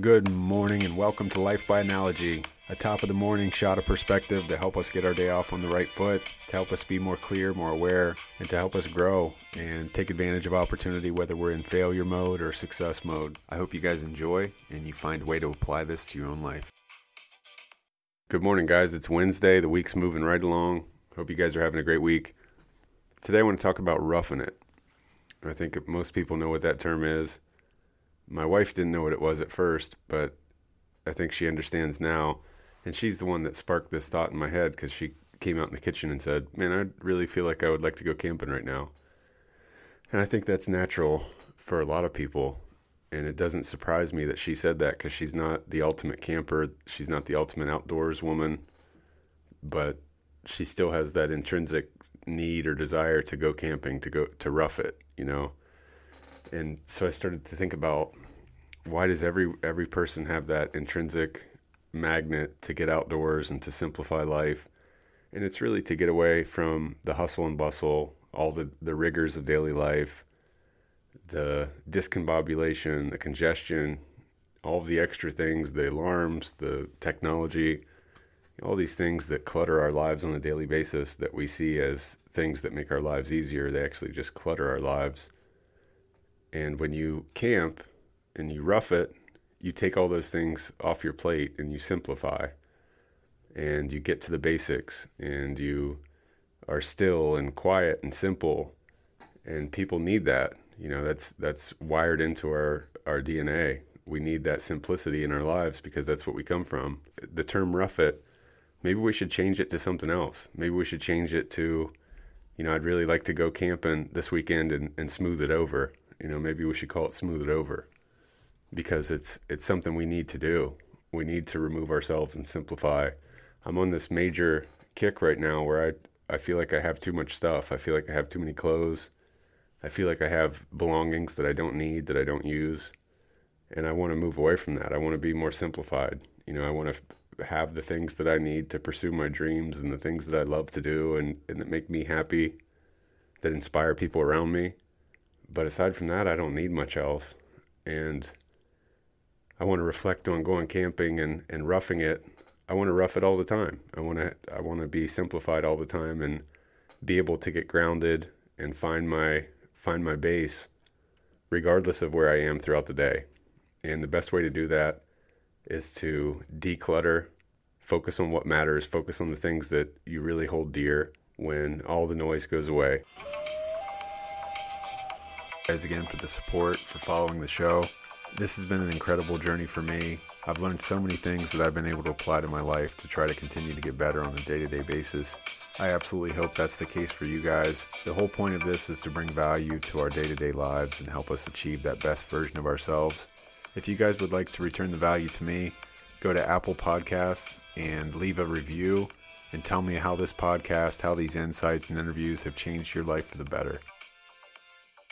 Good morning and welcome to Life by Analogy, a top of the morning shot of perspective to help us get our day off on the right foot, to help us be more clear, more aware, and to help us grow and take advantage of opportunity, whether we're in failure mode or success mode. I hope you guys enjoy and you find a way to apply this to your own life. Good morning, guys. It's Wednesday. The week's moving right along. Hope you guys are having a great week. Today I want to talk about roughing it. I think most people know what that term is. My wife didn't know what it was at first, but I think she understands now. And she's the one that sparked this thought in my head because she came out in the kitchen and said, man, I really feel like I would like to go camping right now. And I think that's natural for a lot of people. And it doesn't surprise me that she said that because she's not the ultimate camper. She's not the ultimate outdoors woman, but she still has that intrinsic need or desire to go camping, to rough it, you know? And so I started to think about, why does every person have that intrinsic magnet to get outdoors and to simplify life? And it's really to get away from the hustle and bustle, all the rigors of daily life, the discombobulation, the congestion, all of the extra things, the alarms, the technology, all these things that clutter our lives on a daily basis that we see as things that make our lives easier. They actually just clutter our lives. And when you camp and you rough it, you take all those things off your plate and you simplify and you get to the basics and you are still and quiet and simple. And people need that. You know, that's wired into our DNA. We need that simplicity in our lives because that's what we come from. The term rough it, maybe we should change it to something else. Maybe we should change it to, you know, I'd really like to go camping this weekend and smooth it over. You know, maybe we should call it smooth it over because it's something we need to do. We need to remove ourselves and simplify. I'm on this major kick right now where I feel like I have too much stuff. I feel like I have too many clothes. I feel like I have belongings that I don't need, that I don't use. And I want to move away from that. I want to be more simplified. You know, I want to have the things that I need to pursue my dreams and the things that I love to do and that make me happy, that inspire people around me. But aside from that, I don't need much else. And I want to reflect on going camping and roughing it. I want to rough it all the time. I want to be simplified all the time and be able to get grounded and find my base regardless of where I am throughout the day. And the best way to do that is to declutter, focus on what matters, focus on the things that you really hold dear when all the noise goes away. Guys, again for the support, for following the show. This has been an incredible journey for me. I've learned so many things that I've been able to apply to my life to try to continue to get better on a day-to-day basis. I absolutely hope that's the case for you guys. The whole point of this is to bring value to our day-to-day lives and help us achieve that best version of ourselves. If you guys would like to return the value to me, go to Apple Podcasts and leave a review and tell me how this podcast, how these insights and interviews have changed your life for the better.